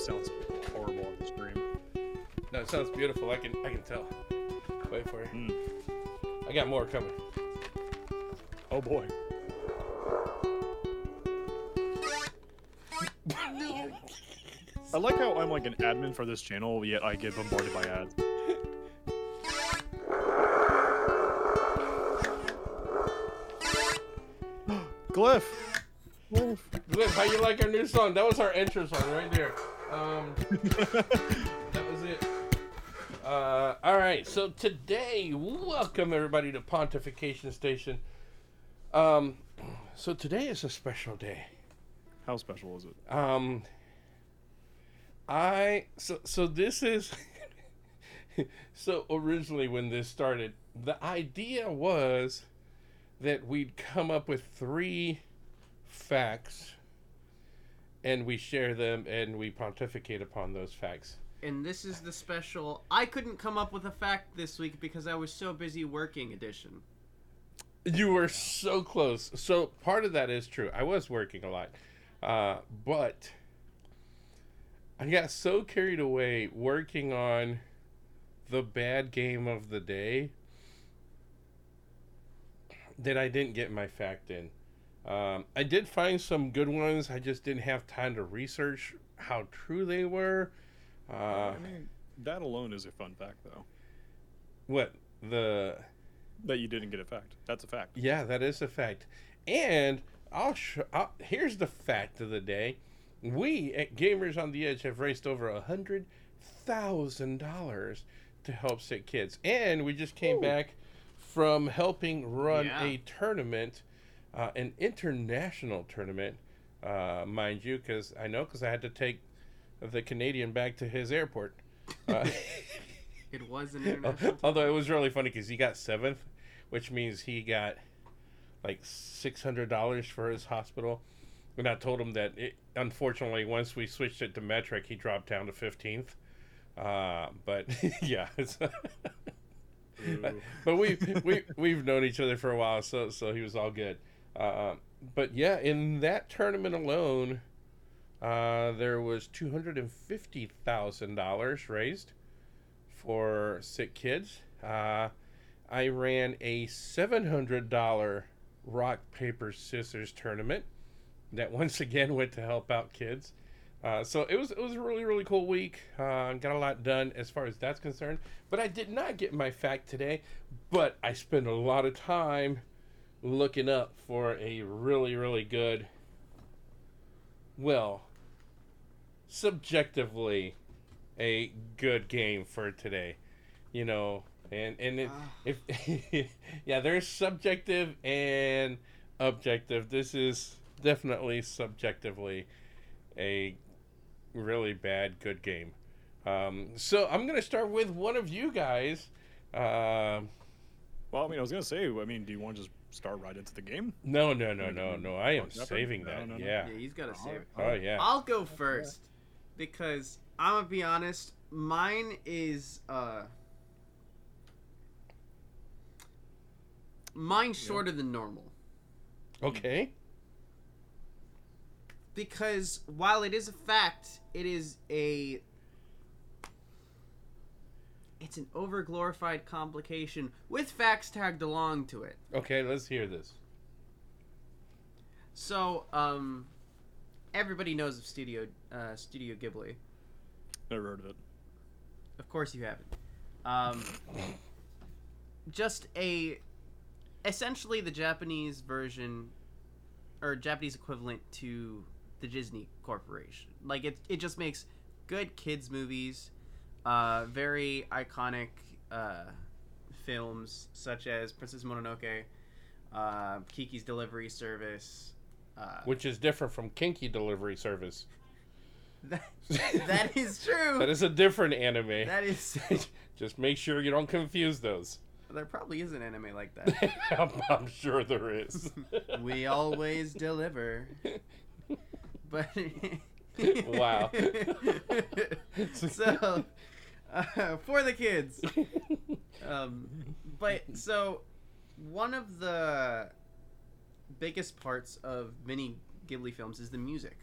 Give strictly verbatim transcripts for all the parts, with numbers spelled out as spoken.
sounds horrible on the stream. No, it sounds beautiful. I can I can tell. Wait for it. Mm. I got more coming. Oh boy. I like how I'm like an admin for this channel, yet I get bombarded by ads. Glyph! Glyph, how you like our new song? That was our intro song right there. Um, that was it. Uh, Alright, so today, welcome everybody to Pontification Station. Um, so today is a special day. How special is it? Um, I, so, so this is, so originally when this started, the idea was that we'd come up with three facts and we share them and we pontificate upon those facts. And this is the special, I couldn't come up with a fact this week because I was so busy working edition. You were so close. So part of that is true. I was working a lot, uh, but I got so carried away working on the bad game of the day that I didn't get my fact in. Um, I did find some good ones. I just didn't have time to research how true they were. Uh, I mean, that alone is a fun fact, though. What? The... That you didn't get a fact. That's a fact. Yeah, that is a fact. And I'll, sh- I'll here's the fact of the day. We at Gamers on the Edge have raised over one hundred thousand dollars to help sick kids. And we just came Ooh. back from helping run yeah. a tournament, uh, an international tournament, uh, mind you, because I know because I had to take the Canadian back to his airport. Uh, it was an international tournament. Although it was really funny because he got seventh, which means he got like six hundred dollars for his hospital. And I told him that, it, unfortunately, once we switched it to metric, he dropped down to fifteenth. Uh, but, yeah. it's But we we we've known each other for a while, so so he was all good. Uh, but yeah, in that tournament alone, uh, there was two hundred and fifty thousand dollars raised for sick kids. Uh, I ran a seven hundred dollar rock paper scissors tournament that once again went to help out kids. Uh, so it was it was a really, really cool week. Uh, got a lot done as far as that's concerned. But I did not get my fact today. But I spent a lot of time looking up for a really, really good, well, subjectively, a good game for today. You know, and, and it, if yeah, there's subjective and objective. This is definitely subjectively a really bad good game. Um so I'm gonna start with one of you guys. Uh, well, I mean, I was gonna say, I mean, do you want to just start right into the game? No, no, no, no, no. I am saving that. No, no, no. Yeah. Yeah, he's gotta save it. Oh yeah. I'll go first because I'm gonna be honest. Mine is uh, mine's shorter yeah. than normal. Okay. Because while it is a fact, it is a... It's an overglorified complication with facts tagged along to it. Okay, let's hear this. So, um... everybody knows of Studio uh, Studio Ghibli. Never heard of it. Of course you haven't. Um, just a... Essentially the Japanese version, or Japanese equivalent to... the Disney Corporation. Like it it just makes good kids movies, uh very iconic uh films such as Princess Mononoke, uh Kiki's Delivery Service, uh which is different from Kinky Delivery Service. That, that is true. That is a different anime. That is just make sure you don't confuse those. There probably is an anime like that. I'm, I'm sure there is. We always deliver. But wow. So, uh, for the kids. Um, but so, one of the biggest parts of many Ghibli films is the music.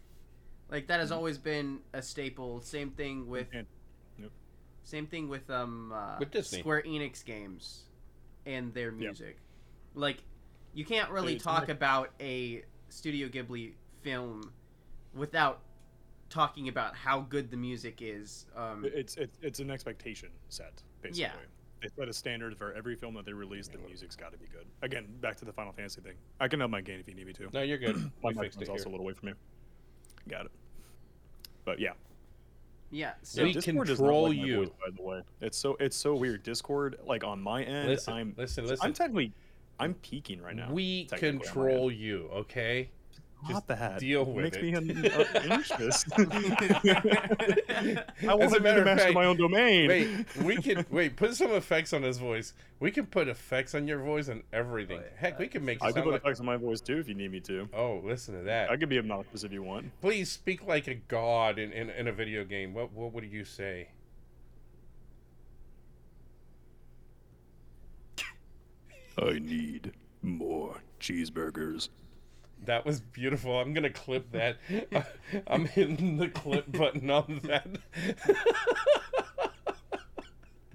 Like that has always been a staple. Same thing with, yep. same thing with um uh, with Disney. Square Enix games, and their music. Yep. Like, you can't really talk about a Studio Ghibli film without talking about how good the music is. Um, it's it's it's an expectation set, basically. Yeah. They set a standard for every film that they release. The music's got to be good. Again, back to the Final Fantasy thing. I can up my game if you need me to. No, you're good. My microphone's also a little away from you. Got it. But yeah. Yeah. So yeah, we Discord control like you. Voice, by the way, it's so it's so weird. Discord, like on my end, listen, I'm listen, listen. I'm technically, I'm peaking right now. We control you, okay? Just Not that. Deal with it. Makes me anxious. I want to master my own domain. Wait, we can wait. Put some effects on his voice. We can put effects on your voice and everything. Heck, we can make. You I sound can put like... effects on my voice too if you need me to. Oh, listen to that. I could be obnoxious if you want. Please speak like a god in, in, in a video game. What what would you say? I need more cheeseburgers. That was beautiful. I'm gonna clip that. I'm hitting the clip button on that. I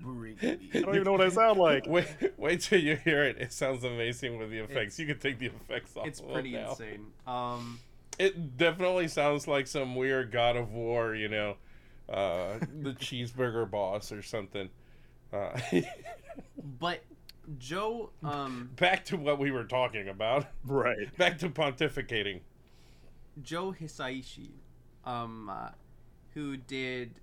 don't even know what I sound like. Wait, wait till you hear it. It sounds amazing with the effects. It's, you can take the effects off. It's pretty now. Insane. Um, it definitely sounds like some weird God of War, you know, uh, the cheeseburger boss or something. Uh, but. Joe, um, back to what we were talking about. Right. Back to pontificating. Joe Hisaishi, um, uh, who did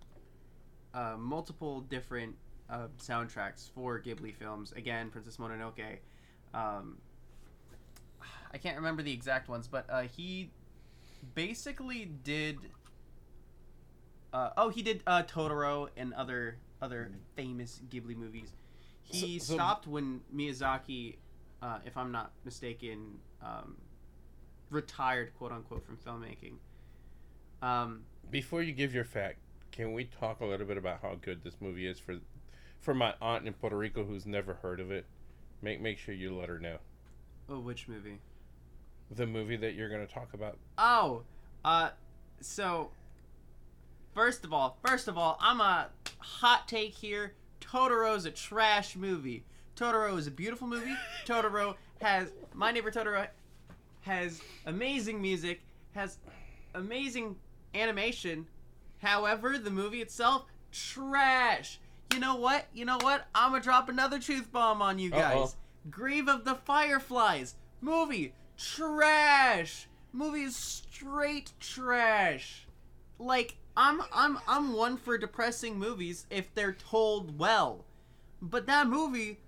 uh, multiple different uh, soundtracks for Ghibli films. Again, Princess Mononoke. Um, I can't remember the exact ones, but uh, he basically did. Uh, oh, he did uh, Totoro and other other famous Ghibli movies. He so, so, stopped when Miyazaki, uh, if I'm not mistaken, um, retired, quote unquote, from filmmaking. Um, Before you give your fact, can we talk a little bit about how good this movie is for, for my aunt in Puerto Rico who's never heard of it? Make make sure you let her know. Oh, which movie? The movie that you're going to talk about. Oh, uh, so first of all, first of all, I'm a hot take here. Totoro's a trash movie. Totoro is a beautiful movie. Totoro has... My Neighbor Totoro has amazing music, has amazing animation. However, the movie itself, trash. You know what? You know what? I'm gonna drop another truth bomb on you guys. Uh-oh. Grave of the Fireflies. Movie, trash. Movie is straight trash. Like... I'm I'm I'm one for depressing movies if they're told well, but that movie,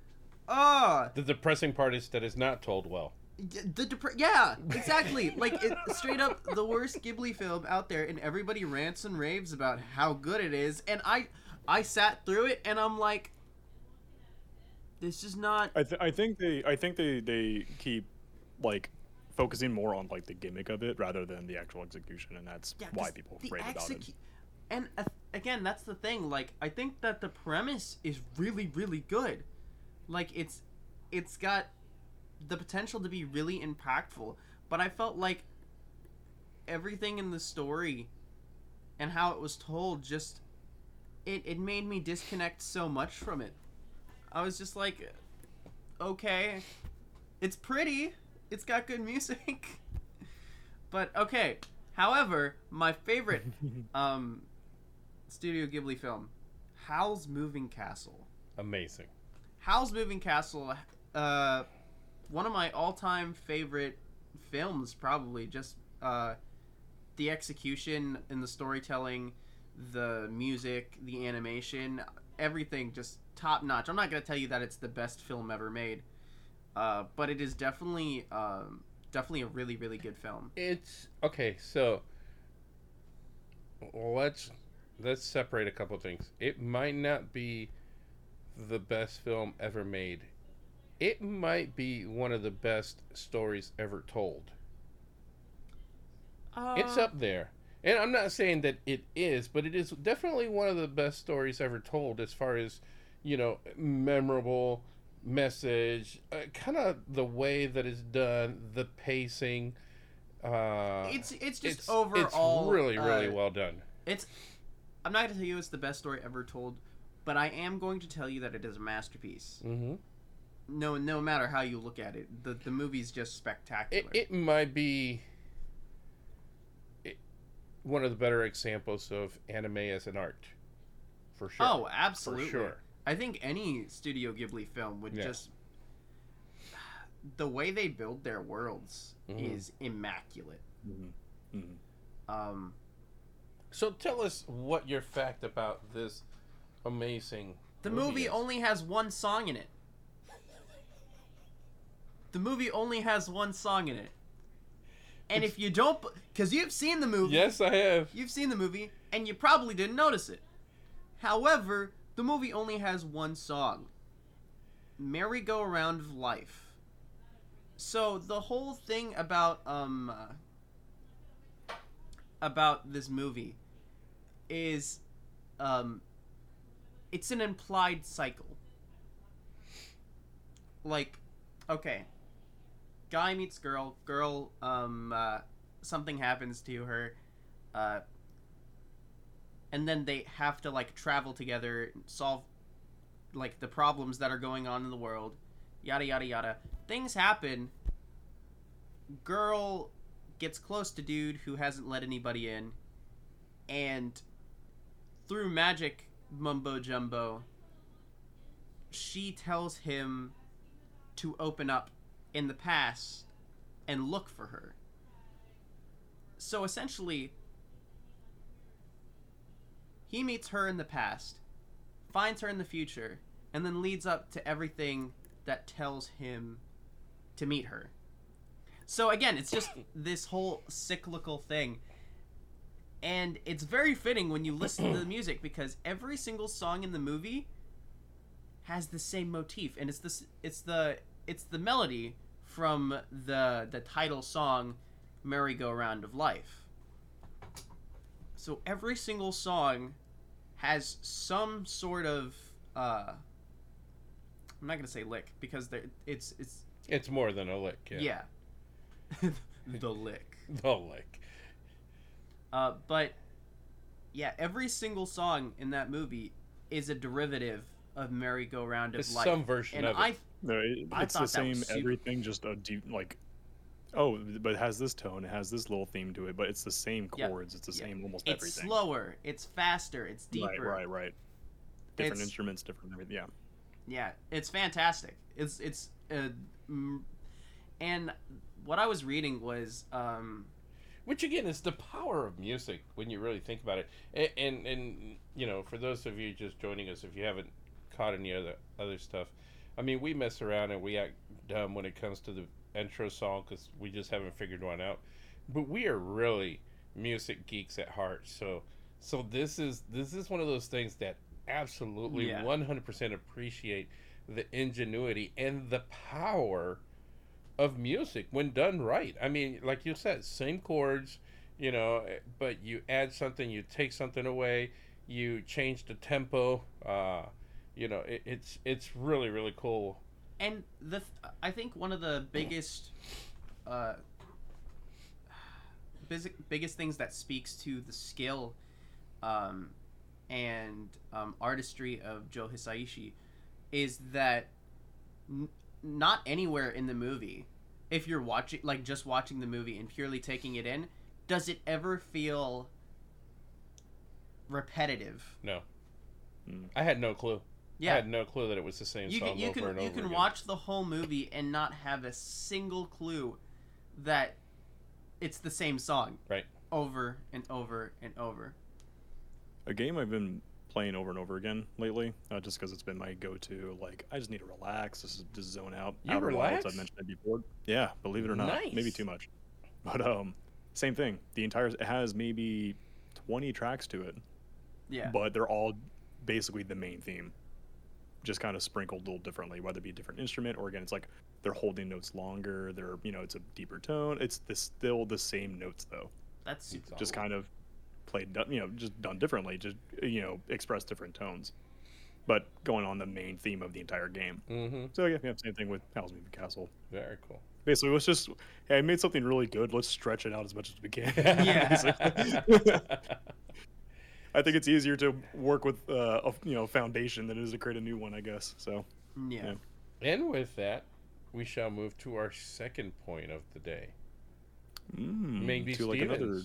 uh the depressing part is that it's not told well. The dep- yeah, exactly. Like it, straight up the worst Ghibli film out there, and everybody rants and raves about how good it is, and I I sat through it, and I'm like, this is not. I th- I think they I think they they keep like. focusing more on like the gimmick of it rather than the actual execution, and that's yeah, why people rave execu- about it. And uh, again, that's the thing. Like, I think that the premise is really, really good. Like, it's it's got the potential to be really impactful. But I felt like everything in the story and how it was told just it it made me disconnect so much from it. I was just like, okay, it's pretty. It's got good music. But, okay. However, my favorite um, Studio Ghibli film, Howl's Moving Castle. Amazing. Howl's Moving Castle, uh, one of my all-time favorite films, probably. Just uh, the execution and the storytelling, the music, the animation, everything just top-notch. I'm not going to tell you that it's the best film ever made. Uh, but it is definitely, um, definitely a really, really good film. It's okay. So let's let's separate a couple of things. It might not be the best film ever made. It might be one of the best stories ever told. Uh... It's up there, and I'm not saying that it is, but it is definitely one of the best stories ever told, as far as, you know, memorable. Message, uh, kind of the way that it's done, the pacing, Uh, it's it's just it's, overall... It's really, really uh, well done. It's. I'm not going to tell you it's the best story ever told, but I am going to tell you that it is a masterpiece. Mm-hmm. No, no matter how you look at it, the, the movie's just spectacular. It, it might be it, one of the better examples of anime as an art, for sure. Oh, absolutely. For sure. I think any Studio Ghibli film would yeah. just... The way they build their worlds mm-hmm. is immaculate. Mm-hmm. Mm-hmm. Um, so tell us what your fact about this amazing The movie, movie only has one song in it. The movie only has one song in it. And it's, if you don't... Because you've seen the movie. Yes, I have. You've seen the movie, and you probably didn't notice it. However, the movie only has one song. Merry-go-round of Life. So the whole thing about um uh, about this movie is um it's an implied cycle. Like, okay, guy meets girl, girl um uh, something happens to her, uh, and then they have to like travel together, solve like the problems that are going on in the world, yada yada yada. Things happen. Girl gets close to dude who hasn't let anybody in, and through magic mumbo jumbo, she tells him to open up in the past and look for her. So essentially, he meets her in the past, finds her in the future, and then leads up to everything that tells him to meet her. So again, it's just this whole cyclical thing, and it's very fitting when you listen to the music, because every single song in the movie has the same motif, and it's this it's the it's the melody from the the title song Merry-Go-Round of Life. So every single song has some sort of uh I'm not gonna say lick, because there it's it's It's more than a lick, yeah. Yeah. the lick. The lick. Uh, but, yeah, every single song in that movie is a derivative of Merry-Go-Round of Life. Some version and of I, it. No, it I it's the same super... everything, just a deep, like, oh, but it has this tone, it has this little theme to it, but it's the same chords, yeah. it's the yeah. same almost it's everything. It's slower, it's faster, it's deeper. Right, right, right. Different it's... instruments, different everything, yeah. Yeah, it's fantastic. It's, it's, uh, and what I was reading was, um, which again is the power of music when you really think about it. And, and, and, you know, for those of you just joining us, if you haven't caught any other, other stuff, I mean, we mess around and we act dumb when it comes to the intro song, cause we just haven't figured one out, but we are really music geeks at heart. So, so this is, this is one of those things that absolutely yeah. one hundred percent appreciate the ingenuity and the power of music when done right. I mean, like you said, same chords, you know, but you add something, you take something away, you change the tempo, uh, you know, it, it's it's really, really cool. And the I think one of the biggest uh, biggest things that speaks to the skill um and um, artistry of Joe Hisaishi is that n- not anywhere in the movie, if you're watching, like just watching the movie and purely taking it in, does it ever feel repetitive? No. Mm. I had no clue. Yeah. I had no clue that it was the same you song can, you over can, and over You can again. watch the whole movie and not have a single clue that it's the same song. Right. Over and over and over. A game I've been playing over and over again lately, uh, just because it's been my go-to. Like, I just need to relax, just, just zone out. You Outer relax? Wilds, I've mentioned it before. Yeah, believe it or not, nice. Maybe too much. But um, same thing. The entire it has maybe twenty tracks to it. Yeah. But they're all basically the main theme, just kind of sprinkled a little differently, whether it be a different instrument or again, it's like they're holding notes longer. They're you know, it's a deeper tone. It's the, still the same notes though. That's it's just awesome. kind of. Played, you know, just done differently, just you know, express different tones, but going on the main theme of the entire game. Mm-hmm. So yeah, yeah, same thing with Howl's Moving Castle. Very cool. Basically, let's just, hey, I made something really good. Let's stretch it out as much as we can. Yeah. I think it's easier to work with uh, a you know foundation than it is to create a new one, I guess. So yeah. yeah. And with that, we shall move to our second point of the day. Mm, Maybe to like another.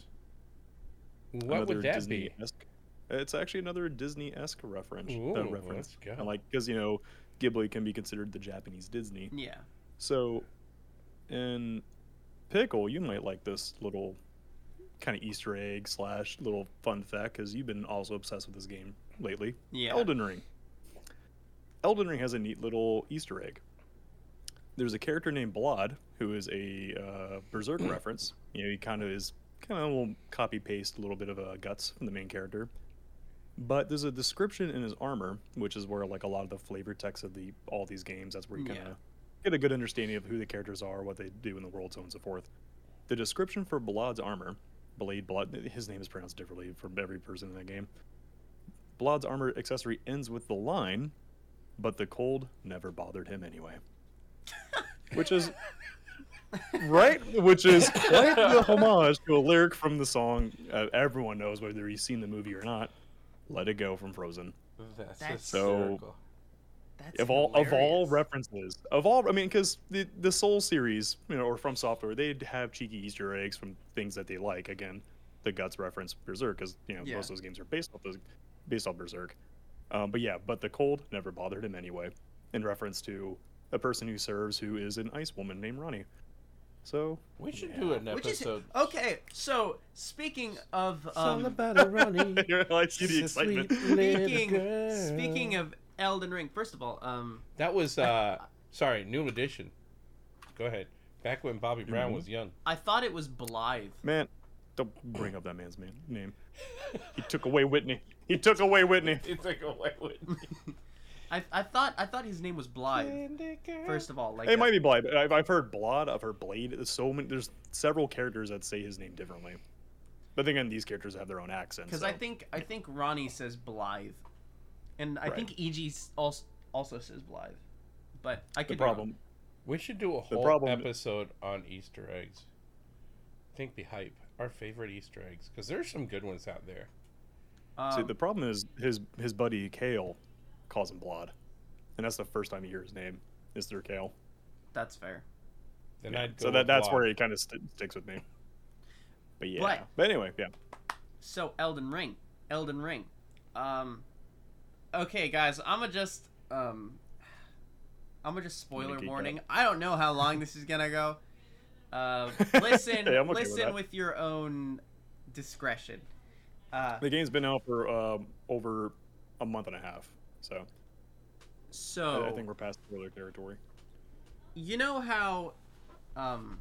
What another would that Disney-esque? Be? It's actually another Disney-esque reference. Ooh, uh, reference. Let's go. And like, because you know, Ghibli can be considered the Japanese Disney. Yeah. So, and Pickle, you might like this little kind of Easter egg slash little fun fact, because you've been also obsessed with this game lately. Yeah. Elden Ring. Elden Ring has a neat little Easter egg. There's a character named Blaidd who is a uh, Berserk reference. You know, he kind of is kind of a little copy paste, a little bit of a guts from the main character. But there's a description in his armor, which is where like a lot of the flavor text of the all these games. That's where you kind of yeah. get a good understanding of who the characters are, what they do in the world, so on and so forth. The description for Blaidd's armor. Blaidd, Blaidd, his name is pronounced differently from every person in that game. Blaidd's armor accessory ends with the line, but the cold never bothered him anyway. Which is, right? Which is quite the homage to a lyric from the song uh, everyone knows, whether you've seen the movie or not, Let It Go from Frozen. That's, That's so hysterical. That's of all hilarious. Of all references, of all I mean, because the the Soul series, you know, or From Software, they have cheeky Easter eggs from things that they like. Again, the Guts reference, Berserk, because you know yeah. most of those games are based off those, based off Berserk. Um, but yeah, but the cold never bothered him anyway. In reference to a person who serves, who is an ice woman named Ranni. So we should yeah. do an episode. Is, okay, so speaking of um, all about Ranni, you're like see the excitement. Speaking, speaking of. Elden Ring. First of all, um, that was uh, sorry, New Edition. Go ahead. Back when Bobby Brown mm-hmm. was young. I thought it was Blaidd. Man, don't bring up that man's man name. He took away Whitney. He took away Whitney. He took away Whitney. I I thought I thought his name was Blaidd. First of all, like it that. might be Blaidd. I've I've heard Blaidd. I've heard Blaidd. There's so many. There's several characters that say his name differently. But again, these characters have their own accents. Because so. I think I think Ranni says Blaidd. And I right. think E G also also says Blaidd, but I could. The problem. Know. We should do a whole episode on Easter eggs. I think be hype. Our favorite Easter eggs, because there's some good ones out there. Um, See, the problem is his his buddy Kale calls him Blaidd, and that's the first time you hear his name is through Kale. That's fair. Then yeah. I'd go so that that's Blaidd. Where it kind of st- sticks with me. But yeah. But, but anyway, yeah. So Elden Ring, Elden Ring, um. Okay, guys, I'm gonna just um, I'm gonna just spoiler warning. Up. I don't know how long this is gonna go. Uh, listen, hey, okay listen with, with your own discretion. Uh, the game's been out for um, over a month and a half, so so I, I think we're past spoiler territory. You know how um,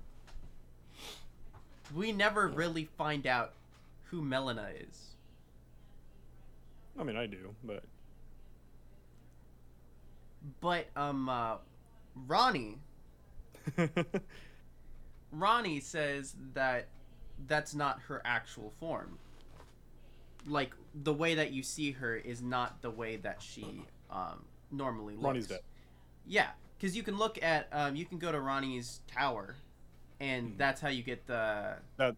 we never really find out who Melina is. I mean, I do, but. But um, uh, Ranni, Ranni says that that's not her actual form. Like the way that you see her is not the way that she um normally looks. Ronnie's dead. Yeah, because you can look at um, you can go to Ronnie's tower, and mm. that's how you get the that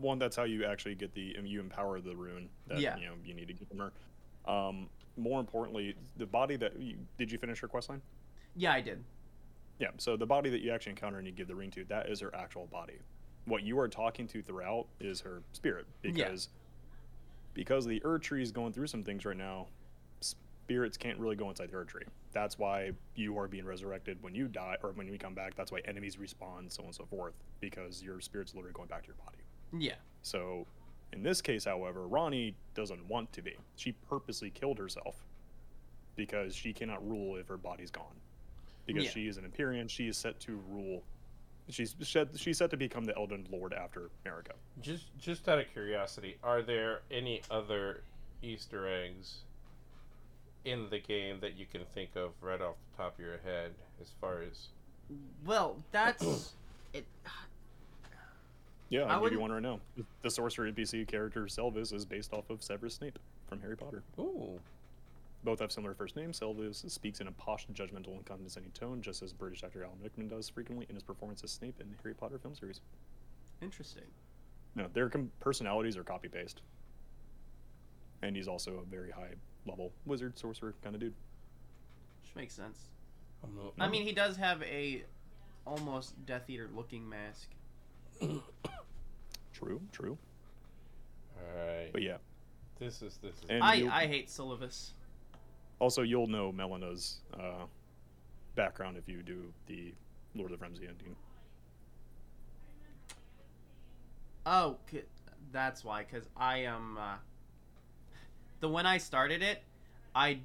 one. That's how you actually get the you empower the rune that yeah. you know you need to get from her. Um. More importantly, the body that you, did you finish her quest line? Yeah, I did. Yeah, so the body that you actually encounter and you give the ring to, that is her actual body. What you are talking to throughout is her spirit, because yeah. because the Ur tree is going through some things right now. Spirits can't really go inside the Ur tree. That's why you are being resurrected when you die or when you come back. That's why enemies respawn, so on and so forth, because your spirit's literally going back to your body. Yeah. So. In this case, however, Ranni doesn't want to be. She purposely killed herself because she cannot rule if her body's gone. Because yeah. she is an Empyrean, she is set to rule. She's she's set to become the Elden Lord after America. Just just out of curiosity, are there any other Easter eggs in the game that you can think of right off the top of your head as far as... Well, that's... it. Yeah, I'll give you one right now. The sorcerer N P C character Selvis is based off of Severus Snape from Harry Potter. Ooh. Both have similar first names. Selvis speaks in a posh, judgmental, and condescending tone, just as British actor Alan Rickman does frequently in his performance as Snape in the Harry Potter film series. Interesting. No, their com- personalities are copy-paste. And he's also a very high-level wizard, sorcerer kind of dude. Which makes sense. I'm not, I no. mean, he does have a almost Death Eater-looking mask. True, true. Alright. But yeah. This is... this. Is I, I hate Selvis. Also, you'll know Melina's uh, background if you do the Lord of the Frenzy ending. Oh, that's why, because I am... Uh, the when I started it, I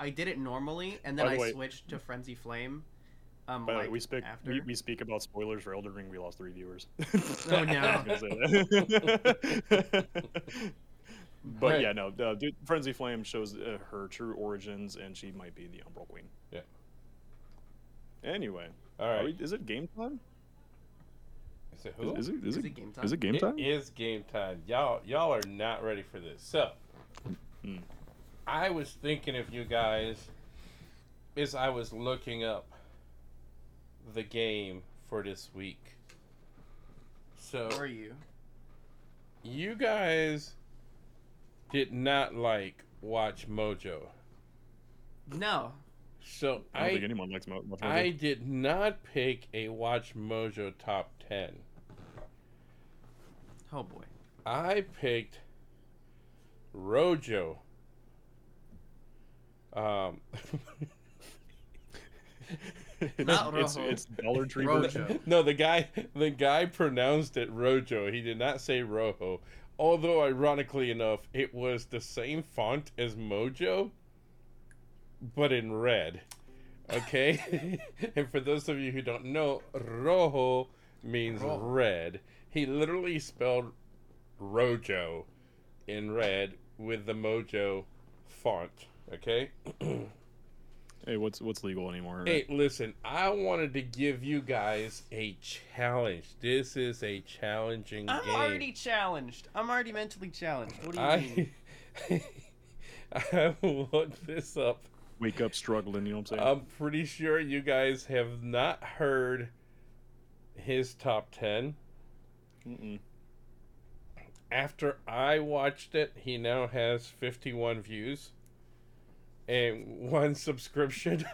I did it normally, and then the I way, switched to Frenzy Flame. Um, by the like way, we speak, after. We, we speak about spoilers for Elden Ring. We lost three viewers. Oh, no. But yeah, no, uh, dude, Frenzy Flame shows uh, her true origins, and she might be the Umbral Queen. Yeah. Anyway. All right. We, is it game time? Is it who? Is, is, it, is, is it, it game time? Is it game time? It is game time. Y'all, y'all are not ready for this. So, mm. I was thinking of you guys as I was looking up the game for this week. So, are you? You guys did not like Watch Mojo. No. So I don't I, think anyone likes Mo- Watch Mojo. I did not pick a Watch Mojo top ten. Oh boy. I picked Rojo. Um Not it's, Rojo. It's, it's Dollar Tree Rojo. No, the guy the guy pronounced it Rojo. He did not say Rojo. Although, ironically enough, it was the same font as Mojo, but in red. Okay? And for those of you who don't know, Rojo means Rojo. Red. He literally spelled Rojo in red with the Mojo font. Okay? Hey, what's what's legal anymore? Right? Hey, listen, I wanted to give you guys a challenge. This is a challenging I'm game. I'm already challenged. I'm already mentally challenged. What do you I, mean? I looked this up. Wake up struggling, you know what I'm saying? I'm pretty sure you guys have not heard his top ten. Mm-mm. After I watched it, he now has fifty-one views. And one subscription.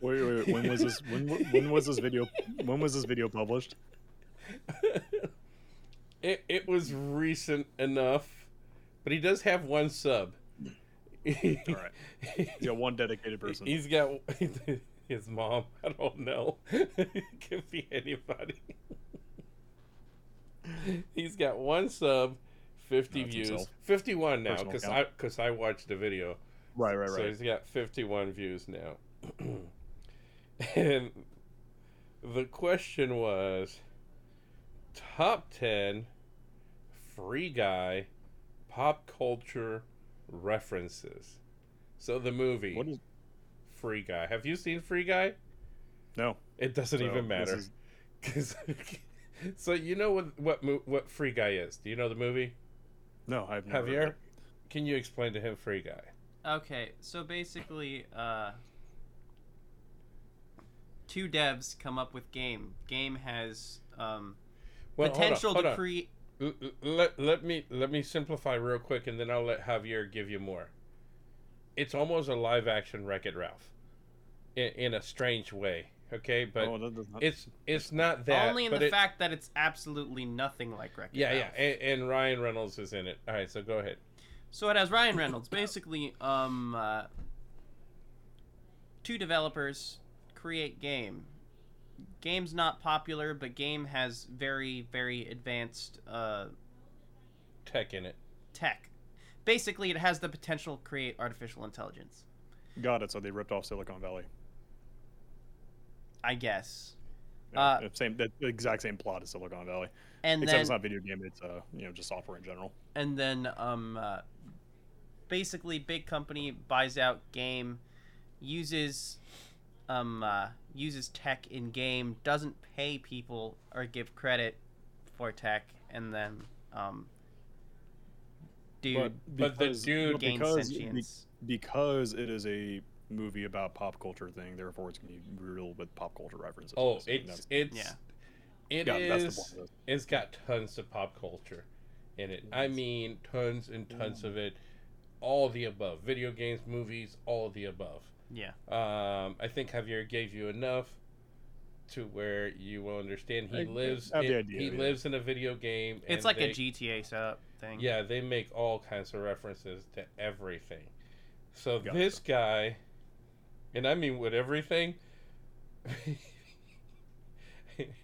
Wait, wait, wait. When was this? When, when was this video? When was this video published? It it was recent enough, but he does have one sub. All right. He's got one dedicated person. He's got his mom. I don't know. It could be anybody. He's got one sub, fifty no, views, himself. fifty-one now, because I because I watched the video. Right, right, right. So he's got fifty-one views now. And the question was, top ten Free Guy pop culture references. So the movie, what is... Free Guy. Have you seen Free Guy? No. It doesn't so even matter. Is... So you know what, what what Free Guy is. Do you know the movie? No, I've never. Javier, can you explain to him Free Guy? Okay, so basically, uh, two devs come up with game. Game has um, well, potential hold on, hold to create. L- let let me let me simplify real quick, and then I'll let Javier give you more. It's almost a live action Wreck-It Ralph, in, in a strange way. Okay, but oh, that does not... it's it's not that only in the it... fact that it's absolutely nothing like Wreck-It yeah, Ralph. Yeah, yeah, and, and Ryan Reynolds is in it. All right, so go ahead. So it has Ryan Reynolds. Basically, um, uh, two developers create game. Game's not popular, but game has very, very advanced uh, tech in it. Tech. Basically, it has the potential to create artificial intelligence. Got it. So they ripped off Silicon Valley. I guess. Yeah, uh, same. That exact same plot as Silicon Valley. And Except then, it's not video game. It's uh, you know, just software in general. And then um. Uh, Basically, big company buys out game, uses um, uh, uses tech in game, doesn't pay people or give credit for tech, and then um, dude, but, because, but the dude gained because, sentience. Be, because it is a movie about pop culture thing, therefore it's going to be real with pop culture references. Oh, so it's it's yeah. It yeah, is, that's the point. It's got tons of pop culture in it. I mean, tons and tons yeah. of it. All of the above. Video games, movies, all of the above. Yeah. Um, I think Javier gave you enough to where you will understand he I, lives I have in, the idea, he yeah. lives in a video game. It's like they, a G T A setup thing. Yeah, they make all kinds of references to everything. So gotcha. This guy, and I mean with everything...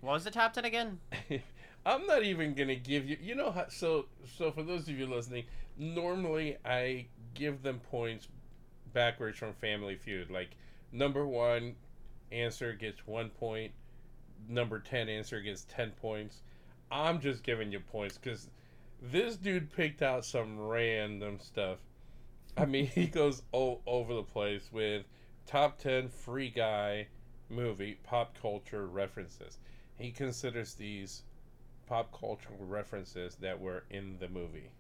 What was the top ten again? I'm not even going to give you... You know how... So, so for those of you listening, normally I give them points backwards from Family Feud. Like, number one answer gets one point. Number ten answer gets ten points. I'm just giving you points because this dude picked out some random stuff. I mean, he goes all over the place with top ten Free Guy... movie pop culture references. He considers these pop culture references that were in the movie.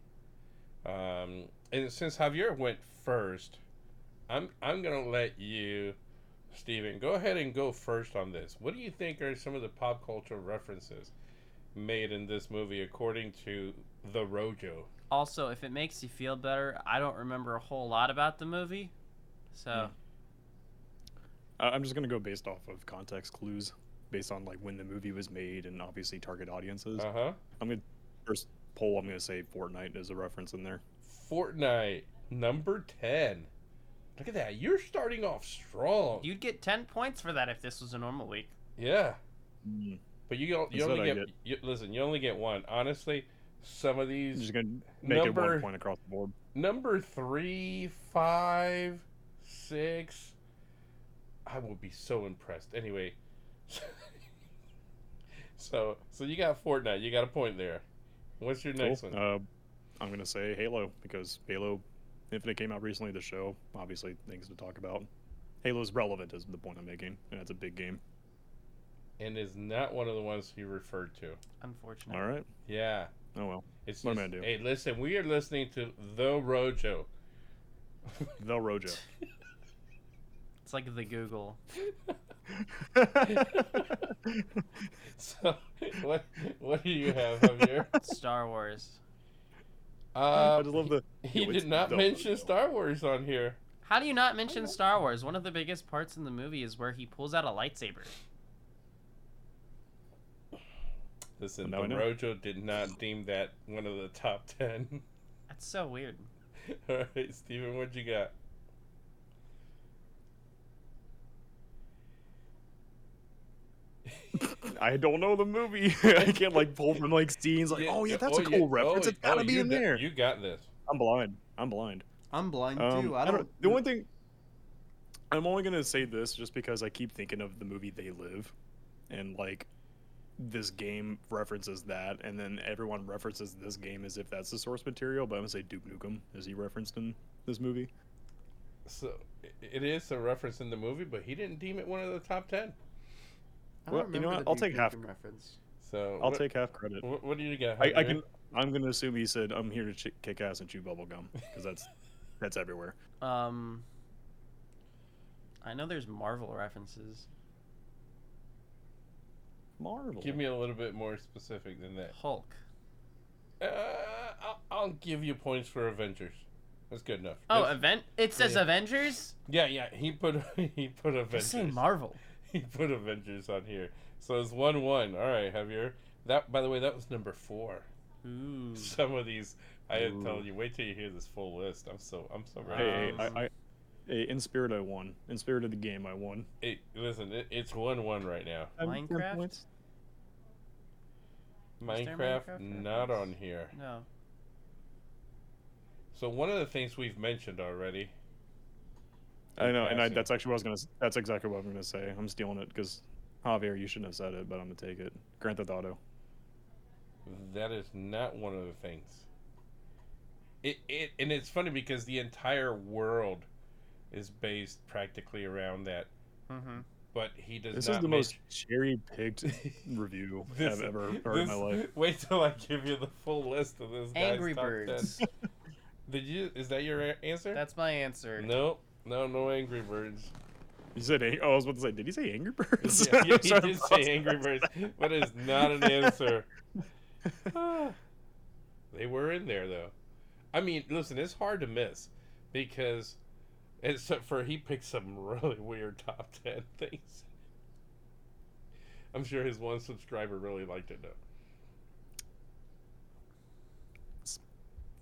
Um, and since Javier went first, I'm I'm gonna let you, Steven, go ahead and go first on this. What do you think are some of the pop culture references made in this movie according to the Rojo? Also, if it makes you feel better, I don't remember a whole lot about the movie, so. Mm. I'm just going to go based off of context clues, based on like when the movie was made and obviously target audiences. Uh-huh. I'm going to first poll. I'm going to say Fortnite is a reference in there. Fortnite, number ten. Look at that. You're starting off strong. You'd get ten points for that if this was a normal week. Yeah. Mm. But you, you only get, get. You, listen, you only get one. Honestly, some of these. I'm just going to make number, it one point across the board. Number three, five, six. I would be so impressed. Anyway, so so you got Fortnite. You got a point there. What's your next cool. one? Uh, I'm going to say Halo because Halo Infinite came out recently, the show. Obviously, things to talk about. Halo's relevant is the point I'm making, and it's a big game. And is not one of the ones he referred to. Unfortunately. All right. Yeah. Oh, well. It's what just, am I going to do? Hey, listen, we are listening to The Rojo. The Rojo. It's like the Google. So, what what do you have up here? Star Wars. Uh, I just love the. He, he did not mention Star Wars on here. How do you not mention Star Wars? One of the biggest parts in the movie is where he pulls out a lightsaber. Listen, the Rojo did not deem that one of the top ten. That's so weird. All right, Steven, what you got? I don't know the movie. I can't like pull from like scenes like, yeah, oh yeah, that's oh, a cool yeah, reference. Oh, it's gotta oh, be in got, there. You got this. I'm blind. I'm blind. I'm blind um, too. I don't. I don't the one thing. I'm only gonna say this just because I keep thinking of the movie They Live, and like, this game references that, and then everyone references this game as if that's the source material. But I'm gonna say Duke Nukem is he referenced in this movie. So it is a reference in the movie, but he didn't deem it one of the top ten. Well, you know what? I'll take half reference. So I'll what, take half credit. What, what do you got? I, I can. I'm gonna assume he said, "I'm here to ch- kick ass and chew bubble gum," because that's that's everywhere. Um, I know there's Marvel references. Marvel. Give me a little bit more specific than that. Hulk. Uh, I'll, I'll give you points for Avengers. That's good enough. Oh, that's, event. It says yeah. Avengers. Yeah, yeah. He put he put Avengers. Say Marvel. He put Avengers on here. So it's one one. All right, Javier. That, by the way, that was number four. Ooh. Some of these, I am telling you, wait till you hear this full list. I'm so I'm so ready. Hey, hey, I, I, hey, in spirit, I won. In spirit of the game, I won. Hey, listen, it, it's one one right now. Minecraft? Minecraft, Minecraft not on here. No. So one of the things we've mentioned already... I know, and I, that's actually what I was gonna. That's exactly what I'm gonna say. I'm stealing it because Javier, you shouldn't have said it, but I'm gonna take it. Grand Theft Auto. That is not one of the things. It it and it's funny because the entire world is based practically around that. Mm-hmm. But he does. This not is the make... most cherry-picked review this, I've ever heard this, in my life. Wait till I give you the full list of this. Angry guy's Birds. Did you? Is that your answer? That's my answer. No, no, no Angry Birds. You said, oh, I was about to say, did he say Angry Birds? Yeah, yeah he did say Angry Birds, but it's not an answer. Ah, they were in there, though. I mean, listen, it's hard to miss because except for he picked some really weird top ten things. I'm sure his one subscriber really liked it, though.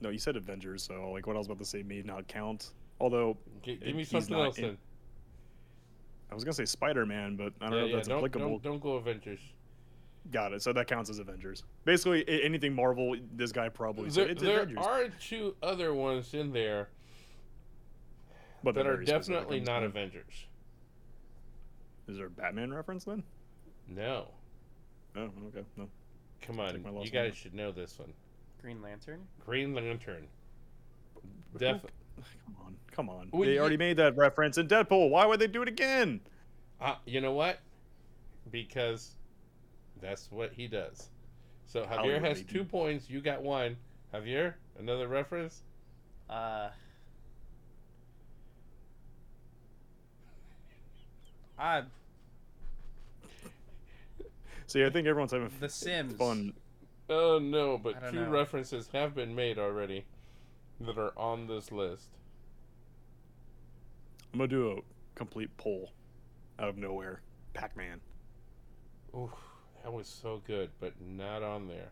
No, you said Avengers, so like what I was about to say may not count. Although, G- give me something else. In... Then. I was gonna say Spider-Man, but I don't yeah, know if yeah, that's don't, applicable. Don't, don't go Avengers. Got it. So that counts as Avengers. Basically, anything Marvel, this guy probably. There, it's there are two other ones in there, but that are definitely not then. Avengers. Is there a Batman reference then? No. Oh, okay. No. Come on, you guys should know this one. Green Lantern? Green Lantern. Definitely. Come on. Come on. Ooh, they yeah. already made that reference in Deadpool. Why would they do it again? Uh, you know what? Because that's what he does. So Javier has two do. points. You got one. Javier, another reference? Uh, I. See, I think everyone's having The Sims. fun. Oh, no, but two know. references have been made already that are on this list. I'm going to do a complete poll out of nowhere. Pac-Man. Oof, that was so good, but not on there.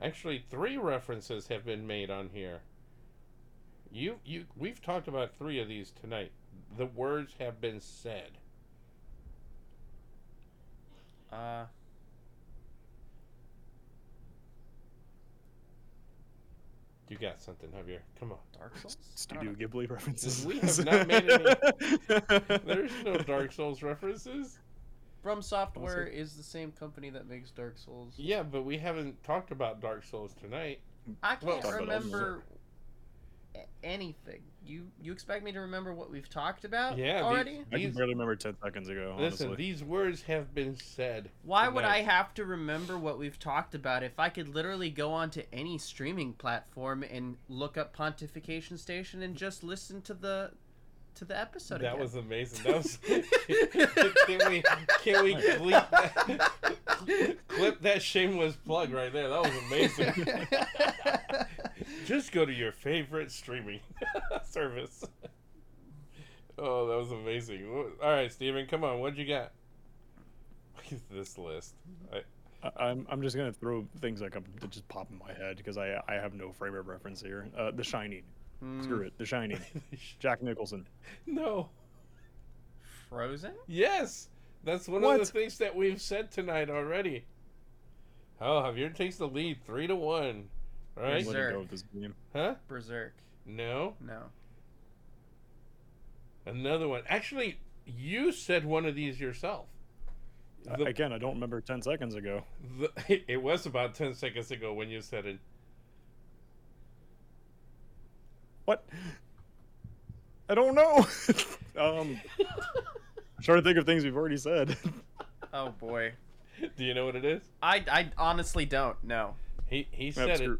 Actually, three references have been made on here. You, you, we've talked about three of these tonight. The words have been said. Uh... You got something, Javier. Come on. Dark Souls? Studio Ghibli references. We have not made any. There's no Dark Souls references. From Software is the same company that makes Dark Souls. Yeah, but we haven't talked about Dark Souls tonight. I can't well, remember anything. You you expect me to remember what we've talked about yeah, already? These, I can barely remember ten seconds ago, Listen, honestly. These words have been said. Why tonight. would I have to remember what we've talked about if I could literally go onto any streaming platform and look up Pontification Station and just listen to the to the episode That again. was amazing. That was Can we can we clip that, clip that shameless plug right there? That was amazing. Just go to your favorite streaming service. Oh, that was amazing. All right, Steven, come on. What'd you got? This list. I... I, I'm I'm just going to throw things that, come, that just pop in my head because I, I have no frame of reference here. Uh, The Shining. Mm. Screw it. The Shining. Jack Nicholson. No. Frozen? Yes. That's one what? of the things that we've said tonight already. Oh, Javier takes the lead. Three to one. Right? Berserk. Go with this game. Huh? Berserk. No. No. Another one. Actually, you said one of these yourself. The, uh, again, I don't remember ten seconds ago. The, it was about ten seconds ago when you said it. What? I don't know. um, I'm trying to think of things we've already said. Oh boy. Do you know what it is? I I honestly don't know. He he said it.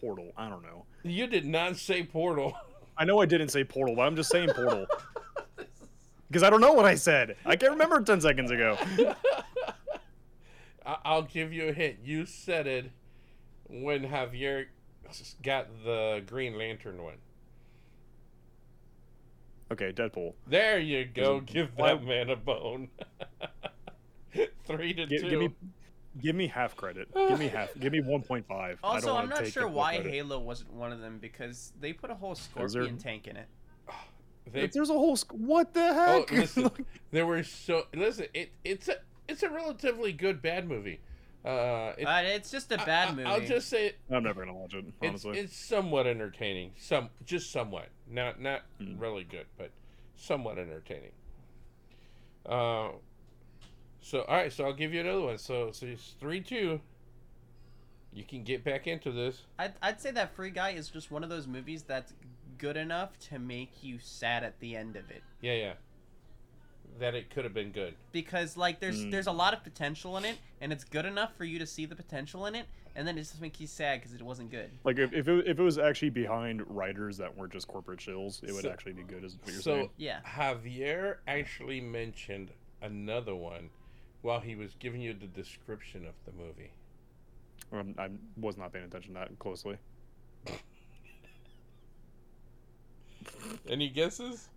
Portal. I don't know. You did not say Portal. I know I didn't say Portal, but I'm just saying Portal. Because I don't know what I said. I can't remember ten seconds ago. I'll give you a hint. You said it when Javier got the Green Lantern one. Okay, Deadpool. There you go. Give that man a bone. Three to give, two. Give me... Give me half credit. Give me half. Give me one point five. Also, I'm not sure why Halo wasn't one of them because they put a whole Scorpion tank in it. They, there's a whole. What the heck? Oh, listen, there were so. Listen, it it's a it's a relatively good bad movie. Uh, it, uh it's just a bad I, I, movie. I'll just say it, I'm never gonna watch it. Honestly, it's, it's somewhat entertaining. Some just somewhat. Not not mm. really good, but somewhat entertaining. Uh. So, all right, so I'll give you another one. So, so it's three two. You can get back into this. I'd, I'd say that Free Guy is just one of those movies that's good enough to make you sad at the end of it. Yeah, yeah. that it could have been good. Because, like, there's mm. there's a lot of potential in it, and it's good enough for you to see the potential in it, and then it just makes you sad because it wasn't good. Like, if if it, if it was actually behind writers that weren't just corporate shills, it would so, actually be good, is what you're so saying. Yeah. Javier actually mentioned another one while he was giving you the description of the movie. Um, I was not paying attention that closely. Any guesses?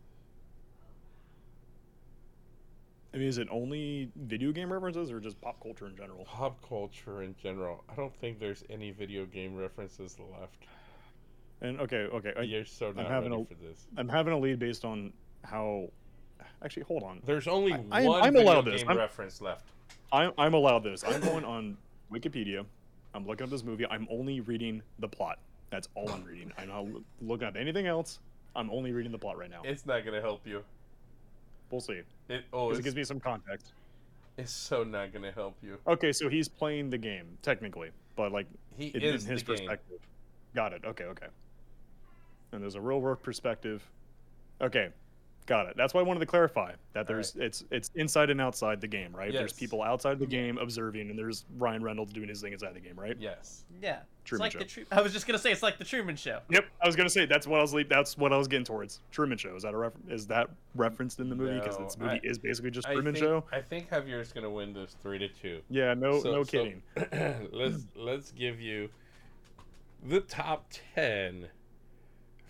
I mean, is it only video game references or just pop culture in general? Pop culture in general. I don't think there's any video game references left. And okay, okay. I, You're so not ready a, for this. I'm having a lead based on how... Actually, hold on. There's only I, one I'm, I'm video game I'm, reference left. I'm, I'm allowed this. I'm going on Wikipedia. I'm looking up this movie. I'm only reading the plot. That's all I'm reading. I'm not looking up anything else. I'm only reading the plot right now. It's not going to help you. We'll see. It, oh, it gives me some context. It's so not going to help you. Okay, so he's playing the game, technically. But, like, he in, is in his the perspective. Game. Got it. Okay, okay. And there's a real-world perspective. Okay, got it. That's why I wanted to clarify that there's right. it's it's inside and outside the game, right? Yes. There's people outside the game observing, and there's Ryan Reynolds doing his thing inside the game, right? Yes. Yeah. Truman it's like Show. The tr- I was just going to say, it's like the Truman Show. Yep, I was going to say, that's what I was That's what I was getting towards. Truman Show. Is that a ref- Is that referenced in the movie? Because no, this movie I, is basically just I Truman think, Show. I think Javier's going to win this three to two. Yeah, no so, no kidding. So let's, let's give you the top ten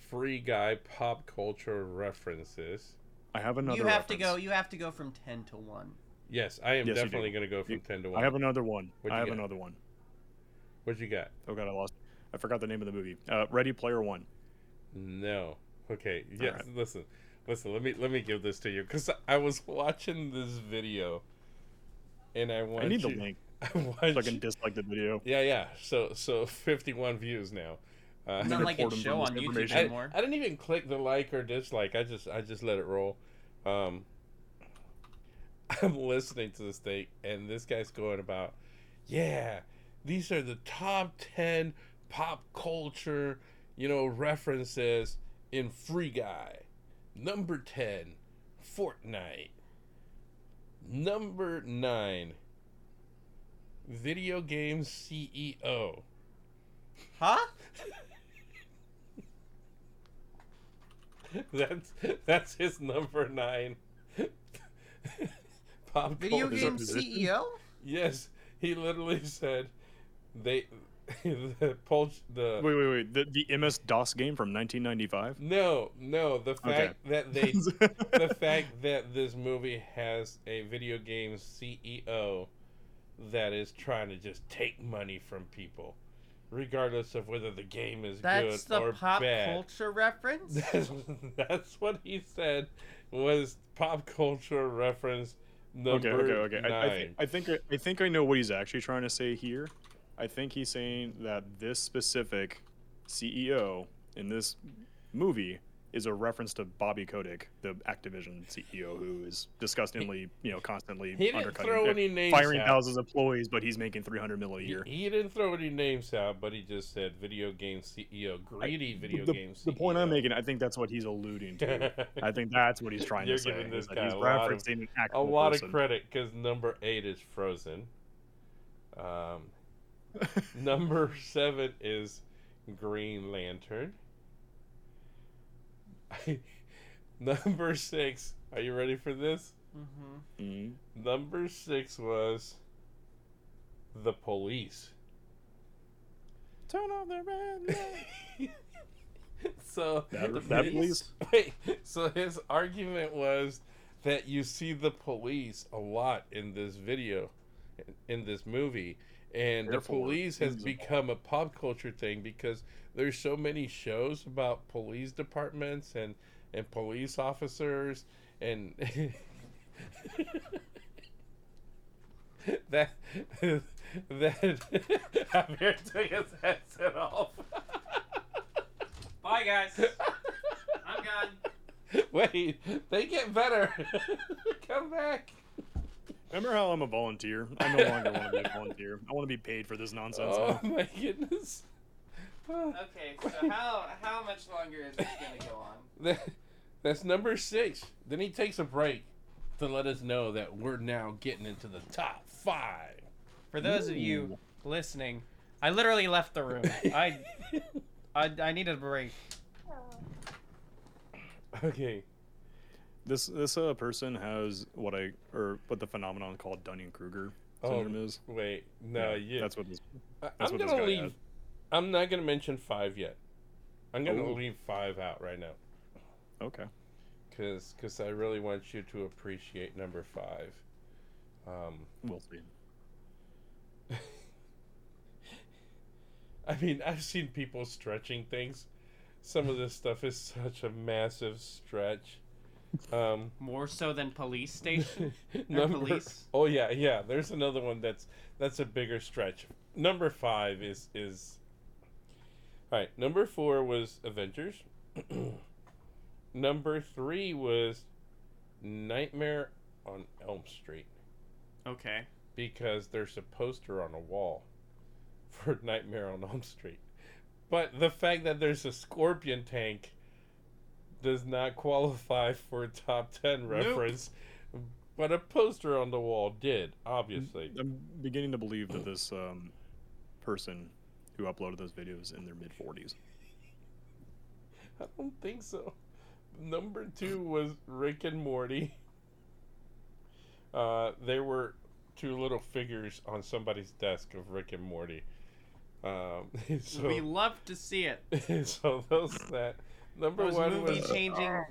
Free Guy pop culture references. I have another You have reference. to go You have to go from ten to one. Yes, I am yes, definitely going to go from you, ten to one. I have another one. What'd I have got? another one. What'd you got? Oh, God, I lost. I forgot the name of the movie. Uh, Ready Player One. No. Okay. Yes. Right. Listen. Listen. Let me let me give this to you because I was watching this video, and I want. I need you, the link. I want. So I can you. dislike the video. Yeah, yeah. So so fifty-one views now. Uh, not like it show on YouTube anymore. I, I didn't even click the like or dislike. I just I just let it roll. Um, I'm listening to this thing, and this guy's going about, yeah. These are the top ten pop culture, you know, references in Free Guy. Number ten, Fortnite. Number nine, video game C E O. Huh? that's that's his number nine. Pop video culture. Game C E O? Yes, he literally said. They, the pulse, the wait, wait, wait, the, the M S DOS game from nineteen ninety-five. No, no, the fact okay. that they, the fact that this movie has a video game C E O that is trying to just take money from people, regardless of whether the game is that's good or bad. That's the pop culture reference? That's, that's what he said was pop culture reference number okay, okay, okay. nine. I, I, th- I think I think I know what he's actually trying to say here. I think he's saying that this specific C E O in this movie is a reference to Bobby Kotick, the Activision C E O, who is disgustingly, you know, constantly he didn't undercutting, throw any names firing out. thousands of employees, but he's making three hundred mil a year. He, he didn't throw any names out, but he just said video game C E O, greedy I, video the, game C E O. The point I'm making, I think that's what he's alluding to. I think that's what he's trying You're to say. This guy he's a referencing lot of, an a lot person. of credit because number eight is Frozen. Um. Number seven is Green Lantern. Number six, are you ready for this? Mm-hmm. Mm-hmm. Number six was The Police. Turn on the red light. So that, the that police. Wait, so his argument was that you see the police a lot in this video, in this movie. And Therefore, the police has become a pop culture thing because there's so many shows about police departments and, and police officers and that that I'm here to get his headset off. Bye guys. I'm gone. Wait, they get better. Come back. Remember how I'm a volunteer? I no longer want to be a volunteer. I want to be paid for this nonsense. Oh now. my goodness. Okay, so how how much longer is this going to go on? That, that's number six. Then he takes a break. to let us know that we're now getting into the top five. For those Ooh. of you listening, I literally left the room. I, I, I need a break. Okay. This this uh, person has what I or what the phenomenon called Dunning-Kruger syndrome oh, is. Wait, no, yeah, you, that's what. This, that's I'm what gonna this guy leave. Had. I'm not gonna mention five yet. I'm gonna oh. leave five out right now. Okay. Because because I really want you to appreciate number five. Um, we'll see. I mean, I've seen people stretching things. Some of this stuff is such a massive stretch. Um, More so than police station? number, police? Oh, yeah, yeah. There's another one that's that's a bigger stretch. Number five is... is... All right, number four was Avengers. Number three was Nightmare on Elm Street. Okay. Because there's a poster on a wall for Nightmare on Elm Street. But the fact that there's a scorpion tank does not qualify for a top ten reference, nope. But a poster on the wall did, obviously. I'm beginning to believe that this um, person who uploaded those videos in their mid forties. I don't think so. Number two was Rick and Morty. Uh, there were two little figures on somebody's desk of Rick and Morty. Um, so, we love to see it. So those that number those one movie was changing,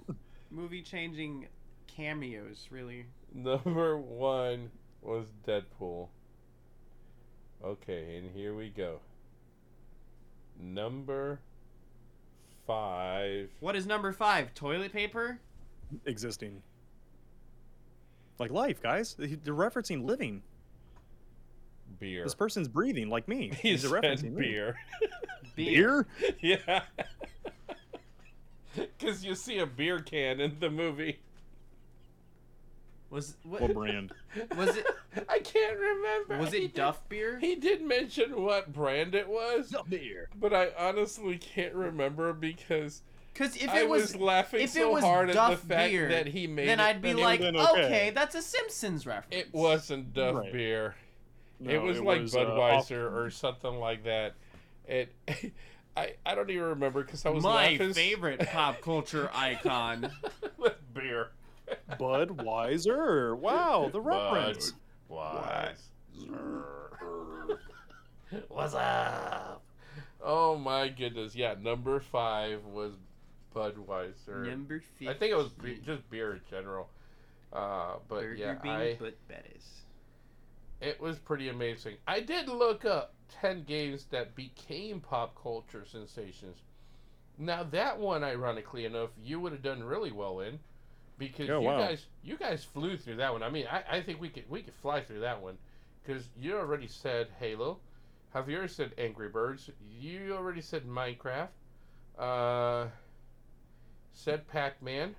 movie changing cameos really. Number one was Deadpool. Okay, and here we go. Number five. What is number five? Toilet paper? Existing. Like life, guys. They're referencing living. Beer. This person's breathing like me. He He's referencing beer. beer. Beer? Yeah. Because you see a beer can in the movie. Was what, what brand? Was it? I can't remember. Was it he Duff did, beer? He did mention what brand it was. Duff beer. But I honestly can't remember because. Because if it I was, was laughing if so it was hard Duff at the fact beer, that he made then it, I'd be then like, okay. okay, that's a Simpsons reference. It wasn't Duff right. beer. No, it was it like was, Budweiser uh, or something like that. It, I, I don't even remember because I was my laughing. favorite pop culture icon with beer, Budweiser. Wow, the reference. Budweiser. What's up? Oh my goodness! Yeah, number five was Budweiser. Number five. I think it was be- just beer in general. Uh, but Burger yeah, bean, I. But Bettis. It was pretty amazing. I did look up ten games that became pop culture sensations. Now that one, ironically enough, you would have done really well in, because oh, you wow. guys, you guys flew through that one. I mean, I, I think we could we could fly through that one, because you already said Halo, Javier said Angry Birds, you already said Minecraft, uh, said Pac-Man.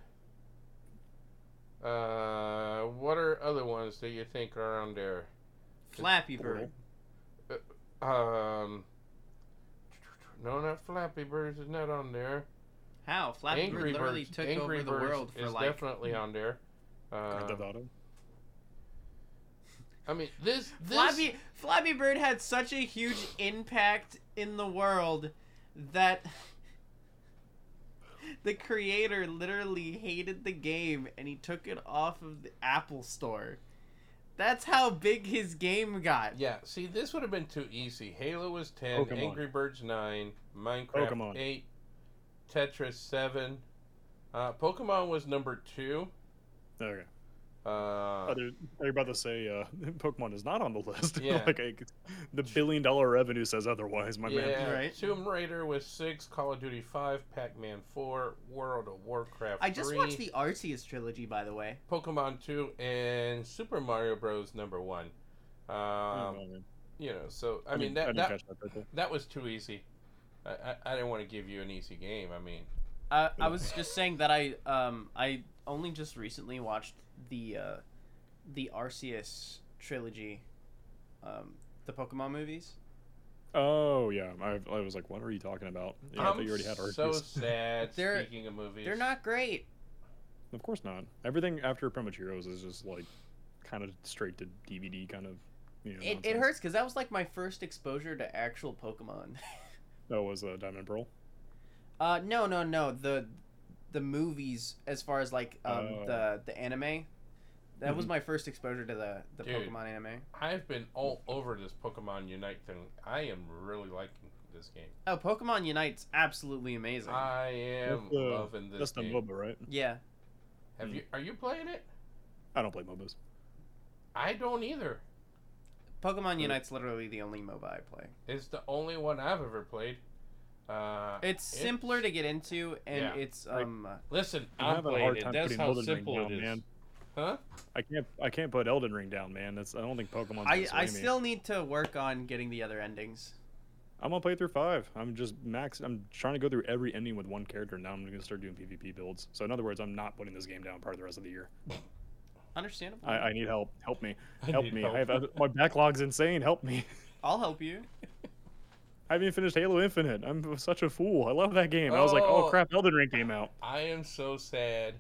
Uh, what are other ones that you think are on there? Flappy Bird. Uh, um, no, not Flappy Birds is not on there. How Flappy Angry Bird literally Birds. took Angry over Birds the world for is like definitely on there. Um, I mean, this, this Flappy Flappy Bird had such a huge impact in the world that the creator literally hated the game and he took it off of the Apple Store. That's how big his game got. Yeah, see, this would have been too easy. Halo was ten, Pokemon. Angry Birds nine, Minecraft Pokemon. eight, Tetris seven. Uh, Pokemon was number two. Okay. Uh, they're, they're about to say uh, Pokemon is not on the list. Yeah. like I, the billion dollar revenue says otherwise, my yeah, man. Right. Tomb Raider was six, Call of Duty five, Pac-Man four, World of Warcraft I just three, watched the Arceus trilogy, by the way. Pokemon two, and Super Mario Bros. number one. Um, oh, you know, so, I, I mean, mean, that I that, that, that was too easy. I, I, I didn't want to give you an easy game, I mean. Uh, I was just saying that I um I only just recently watched the uh, the Arceus trilogy, um, the Pokemon movies. Oh yeah, I I was like, what are you talking about? Yeah, I thought you already had Arceus. So sad. Speaking of movies, they're not great. Of course not. Everything after Pretty Much Heroes is just like kind of straight to D V D kind of. You know, it, it hurts because that was like my first exposure to actual Pokemon. That was uh, Diamond and Pearl. Uh no no no the the movies as far as like um uh, the the anime. That mm-hmm. was my first exposure to the, the Dude, Pokemon anime. I've been all over this Pokemon Unite thing. I am really liking this game. Oh, Pokemon Unite's absolutely amazing. I am uh, loving this that's game. That's the MOBA, right? Yeah. Have mm. you? Are you playing it? I don't play MOBAs. I don't either. Pokemon mm. Unite's literally the only MOBA I play. It's the only one I've ever played. Uh, it's simpler it's, to get into, and yeah. it's um. Like, listen, I'm playing it. That's how simple it is. Man. Huh? I can't. I can't put Elden Ring down, man. That's. I don't think Pokemon's. I. I still me. need to work on getting the other endings. I'm gonna play through five. I'm just max. I'm trying to go through every ending with one character. Now I'm gonna start doing PvP builds. So in other words, I'm not putting this game down part of the rest of the year. Understandable. I, I need help. Help me. I help me. Help. I have my backlog's insane. Help me. I'll help you. I haven't finished Halo Infinite. I'm such a fool. I love that game. Oh, I was like, oh crap, Elden Ring came out. I am so sad.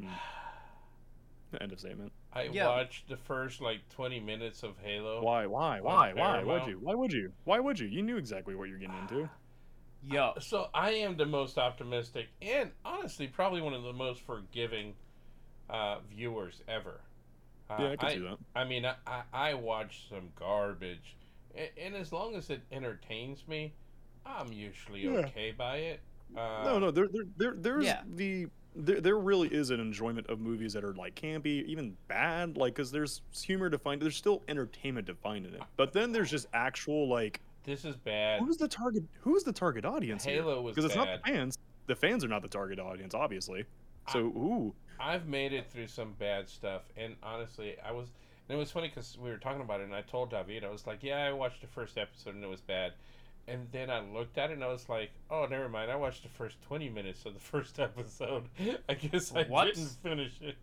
Hmm. End of statement. I yeah. watched the first like twenty minutes of Halo. Why? Why? Why? Why would you? Why would you? Why would you? You knew exactly what you're getting into. Yeah. So I am the most optimistic and honestly probably one of the most forgiving uh, viewers ever. Uh, yeah, I can I, see that. I mean, I, I, I watch some garbage, and, and as long as it entertains me, I'm usually yeah. okay by it. Uh, no, no, there, there, there there's yeah. the. There, there really is an enjoyment of movies that are like campy, even bad, like because there's humor to find. There's still entertainment to find in it, but then there's just actual like. This is bad. Who's the target? Who's the target audience? Halo here? was because it's not the fans. The fans are not the target audience, obviously. So I, ooh. I've made it through some bad stuff, and honestly, I was. And it was funny because we were talking about it, and I told David, I was like, "Yeah, I watched the first episode, and it was bad." And then I looked at it and I was like, oh, never mind. I watched the first twenty minutes of the first episode. I guess I what? didn't finish it.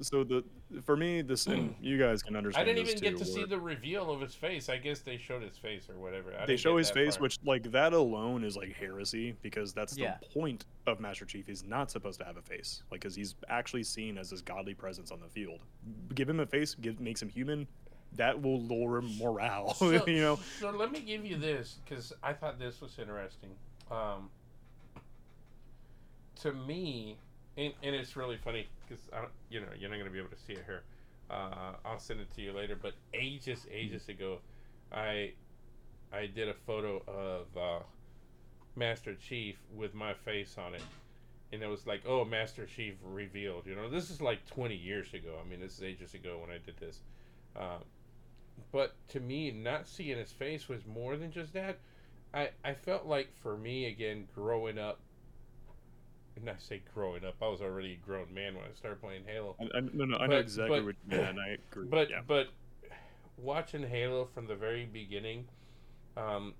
So the for me, this and you guys can understand. I didn't even too, get to see the reveal of his face. I guess they showed his face or whatever. I they show his face, part. which like that alone is like heresy because that's yeah. the point of Master Chief. He's not supposed to have a face, like because he's actually seen as this godly presence on the field. Give him a face, give, makes him human. That will lower morale, so, you know. So let me give you this, because I thought this was interesting. Um, to me, and, and it's really funny, because you know you're not going to be able to see it here. Uh, I'll send it to you later. But ages, ages ago, I I did a photo of uh, Master Chief with my face on it, and it was like, oh, Master Chief revealed. You know, this is like twenty years ago. I mean, this is ages ago when I did this. Um, but to me, not seeing his face was more than just that. I, I felt like for me, again, growing up, and I say growing up, I was already a grown man when I started playing Halo. I, I, no, no, but, I know exactly but, what you mean, and I agree. But, yeah. but watching Halo from the very beginning, um,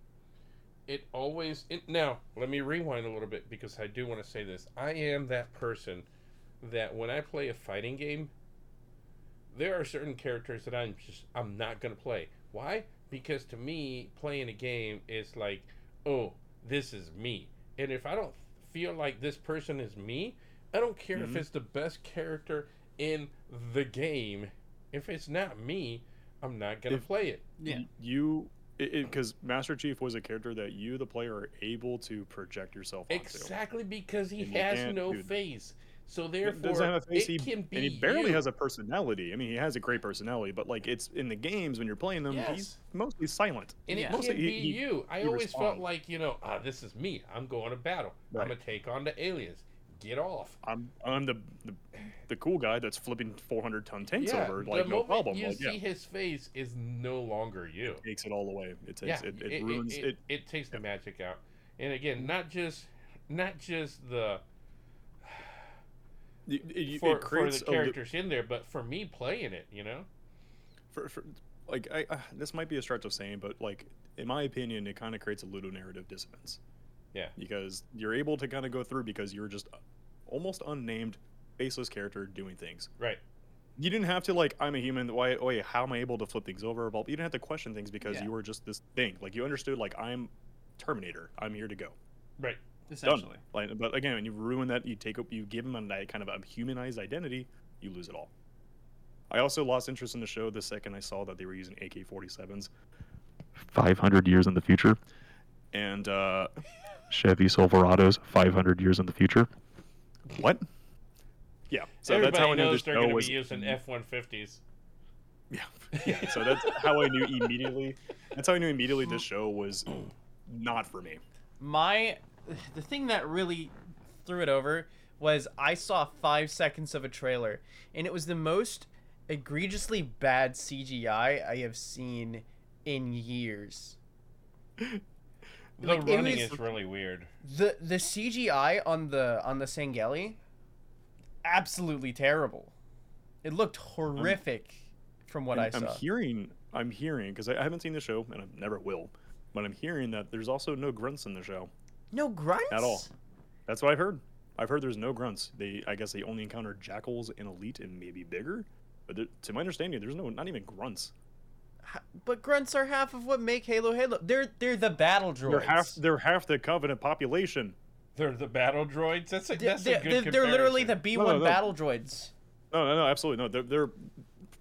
it always... It, now, let me rewind a little bit, because I do want to say this. I am that person that when I play a fighting game, there are certain characters that I'm just I'm not gonna play. Why? Because to me, playing a game is like, oh, this is me. And if I don't feel like this person is me, I don't care mm-hmm. if it's the best character in the game. If it's not me, I'm not gonna if play it. Yeah. You, because Master Chief was a character that you, the player, are able to project yourself onto. Exactly because he and has no face. So therefore, it he, can be. And he barely you. has a personality. I mean, he has a great personality, but like it's in the games when you're playing them, yes. he's mostly silent. And yeah. it mostly, can be he, you. I always responds. felt like, you know, ah, this is me. I'm going to battle. Right. I'm gonna take on the aliens. Get off. I'm I'm the the, the cool guy that's flipping four hundred ton tanks yeah, over. Like no problem. You like, see yeah. his face is no longer you. It takes it all away. It takes yeah, it, it, it ruins it. It, it, it takes yeah. the magic out. And again, not just not just the. It, it, for, it creates for the characters a, in there, but for me playing it, you know, for, for like I, I this might be a stretch of saying, but like in my opinion, it kind of creates a ludonarrative dissonance. Yeah, because you're able to kind of go through because you're just almost unnamed, faceless character doing things. Right. You didn't have to like I'm a human. Why? Wait, how am I able to flip things over? You didn't have to question things because yeah. you were just this thing. Like you understood. Like I'm Terminator. I'm here to go. Right. Essentially. Done. Like, but again, when you ruin that, you take up, you give him a kind of a humanized identity, you lose it all. I also lost interest in the show the second I saw that they were using A K forty-sevens. five hundred years in the future. And uh, Chevy Silverados, five hundred years in the future. What? Yeah. So everybody that's how I knew this show was. They're going to be using F one fifties. Yeah. Yeah. So that's how I knew immediately. That's how I knew immediately this show was not for me. My, the thing that really threw it over was I saw five seconds of a trailer, and it was the most egregiously bad C G I I have seen in years. The like, running was, is really weird. The the C G I on the on the Sangeli, absolutely terrible. It looked horrific I'm, from what I saw. I'm hearing, I'm hearing, because I, I haven't seen the show, and I never will, but I'm hearing that there's also no grunts in the show. No grunts? At all. That's what I've heard. I've heard there's no grunts. They, I guess they only encounter jackals and elite and maybe bigger. But there, to my understanding, there's no, not even grunts. But grunts are half of what make Halo Halo. They're they're the battle droids. They're half they're half the Covenant population. They're the battle droids. That's a that's they're, a good they're, comparison. They're literally the B one no, no, no. battle droids. No, no, no, absolutely no. They're they're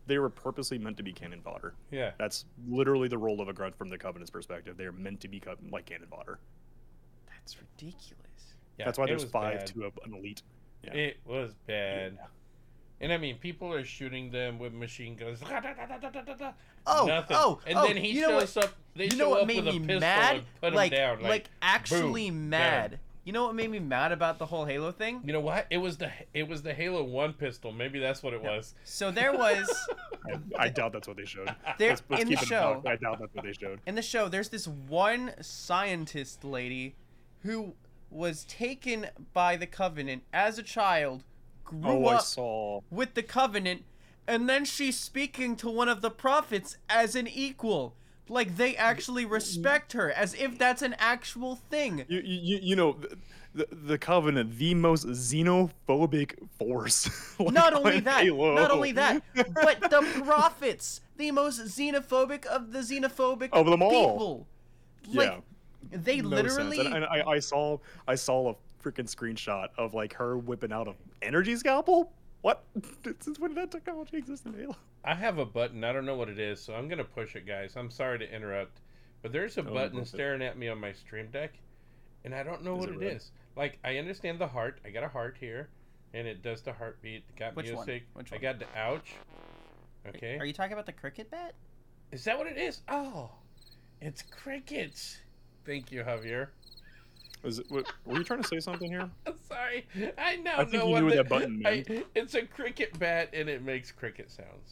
they were purposely meant to be cannon fodder. Yeah, that's literally the role of a grunt from the Covenant's perspective. They're meant to be like cannon fodder. That's ridiculous. Yeah, that's why there's five bad. to an elite. Yeah. It was bad. Yeah. And I mean, people are shooting them with machine guns. Da, da, da, da, da, da. Oh, Nothing. oh, and oh, then he shows what, up. They you show know what up made with me a pistol mad? And put like, him down, like, like actually boom, mad. Down. You know what made me mad about the whole Halo thing? You know what? It was the it was the Halo one pistol. Maybe that's what it yeah. was. So there was. I, I doubt that's what they showed. There, let's, let's in the show, I doubt that's what they showed. In the show, there's this one scientist lady, who was taken by the Covenant as a child. Grew oh, up I saw. with the Covenant, and then she's speaking to one of the prophets as an equal. Like, they actually respect her, as if that's an actual thing. You you, you know, the, the Covenant, the most xenophobic force. like not only that, Halo. not only that, but the prophets, the most xenophobic of the xenophobic of them all. people. Like, yeah. They no literally... Sense. And, and I, I saw, I saw a freaking screenshot of like her whipping out an energy scalpel. What? Since when did that technology exist in Halo? I have a button. I don't know what it is, so I'm gonna push it, guys. I'm sorry to interrupt, but there's a don't button staring it. at me on my stream deck, and I don't know is what it, it is. Like, I understand the heart. I got a heart here, and it does the heartbeat. It got Which music. One? Which one? I got the ouch. Okay. Are you talking about the cricket bat? Is that what it is? Oh, it's crickets. Thank you, Javier. Was it, were you trying to say something here? Sorry, I now I think know you what, knew what the, that button meant. I, it's a cricket bat, and it makes cricket sounds.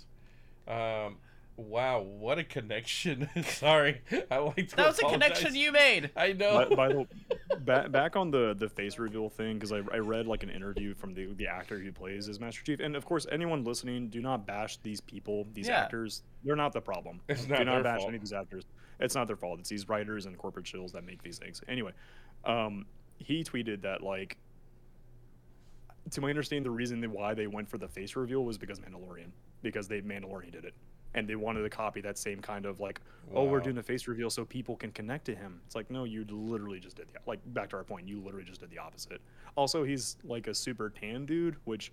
Um, wow, what a connection! Sorry, I like to. That was apologize. a connection you made. I know. By, by the, back, back on the, the face reveal thing, because I I read like an interview from the the actor who plays as Master Chief, and of course, anyone listening, do not bash these people, these yeah. actors. They're not the problem. It's not do not their bash fault. any of these actors. It's not their fault. It's these writers and corporate shills that make these things. Anyway. Um, he tweeted that, like, to my understanding, the reason they, why they went for the face reveal was because Mandalorian, because they Mandalorian did it, and they wanted to copy that same kind of like, wow. oh, we're doing a face reveal so people can connect to him. It's like, no, you literally just did the like back to our point, you literally just did the opposite. Also, he's like a super tan dude, which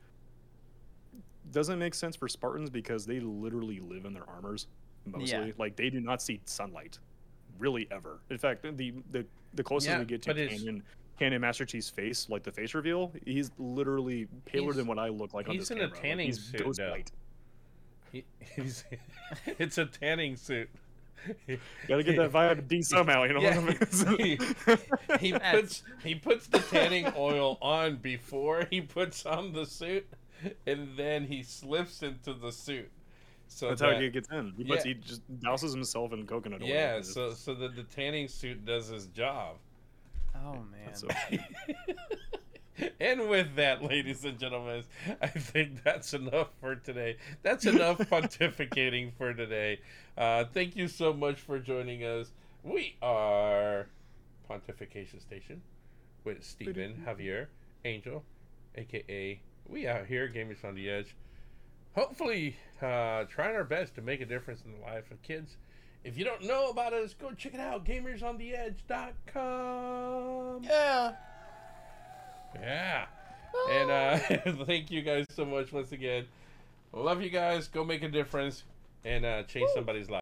doesn't make sense for Spartans because they literally live in their armors mostly. Yeah. Like, they do not see sunlight. Really ever. In fact, the the, the closest yeah, we get to Canon, Canon Master Chief's face, like the face reveal, he's literally paler he's, than what I look like on this camera. He's in a tanning like, he's suit now. He, he's, it's a tanning suit. Gotta get that vitamin D somehow, you know yeah, what I mean? he, he, puts, he puts the tanning oil on before he puts on the suit, and then he slips into the suit. So that's that, how he gets in. He, yeah. puts, he just douses himself in coconut oil. Yeah, so so that the tanning suit does his job. Oh, man. So and with that, ladies and gentlemen, I think that's enough for today. That's enough pontificating for today. Uh, thank you so much for joining us. We are Pontification Station with Steven, Javier, Angel, a k a. We Out Here, Gamers on the Edge. Hopefully, uh, trying our best to make a difference in the life of kids. If you don't know about us, go check it out, gamers on the edge dot com. Yeah. Yeah. And uh, thank you guys so much once again. Love you guys. Go make a difference and uh, change somebody's life.